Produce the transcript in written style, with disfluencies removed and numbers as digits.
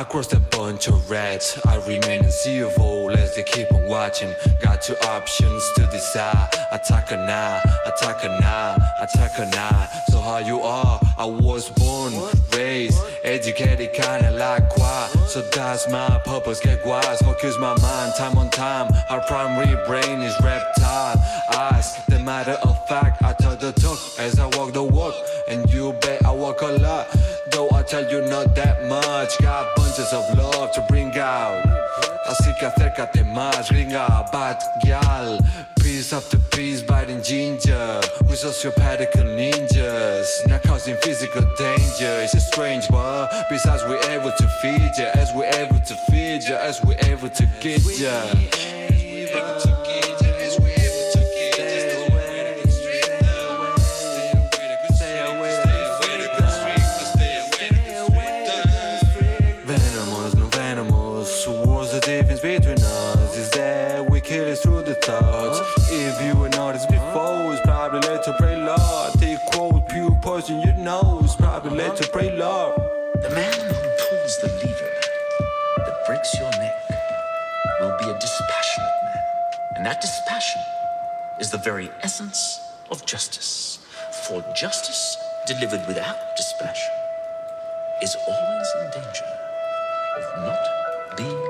I crossed a bunch of rats. I remain in sea of all as they keep on watching. Got two options to decide: attack or not, attack or not, attack or not. So how you are, I was born, raised, educated kinda like quiet. So that's my purpose, get wise. Focus my mind time on time. Our primary brain is reptile eyes. The matter of fact, I tell the talk as I walk the walk. And you bet I walk a lot, though I tell you not that much. Got bunches of love to bring out, así que acércate más, gringa, bad gal. Piece after piece, biting ginger. We sociopathical ninjas, not causing physical danger. It's a strange one, besides we're able to feed ya, as we're able to feed ya, as we're able to get ya. If you were noticed before, it's probably late to pray, Lord. They quote pure poison, you know, it's probably late to pray, Lord. The man who pulls the lever that breaks your neck will be a dispassionate man. And that dispassion is the very essence of justice. For justice delivered without dispassion is always in danger of not being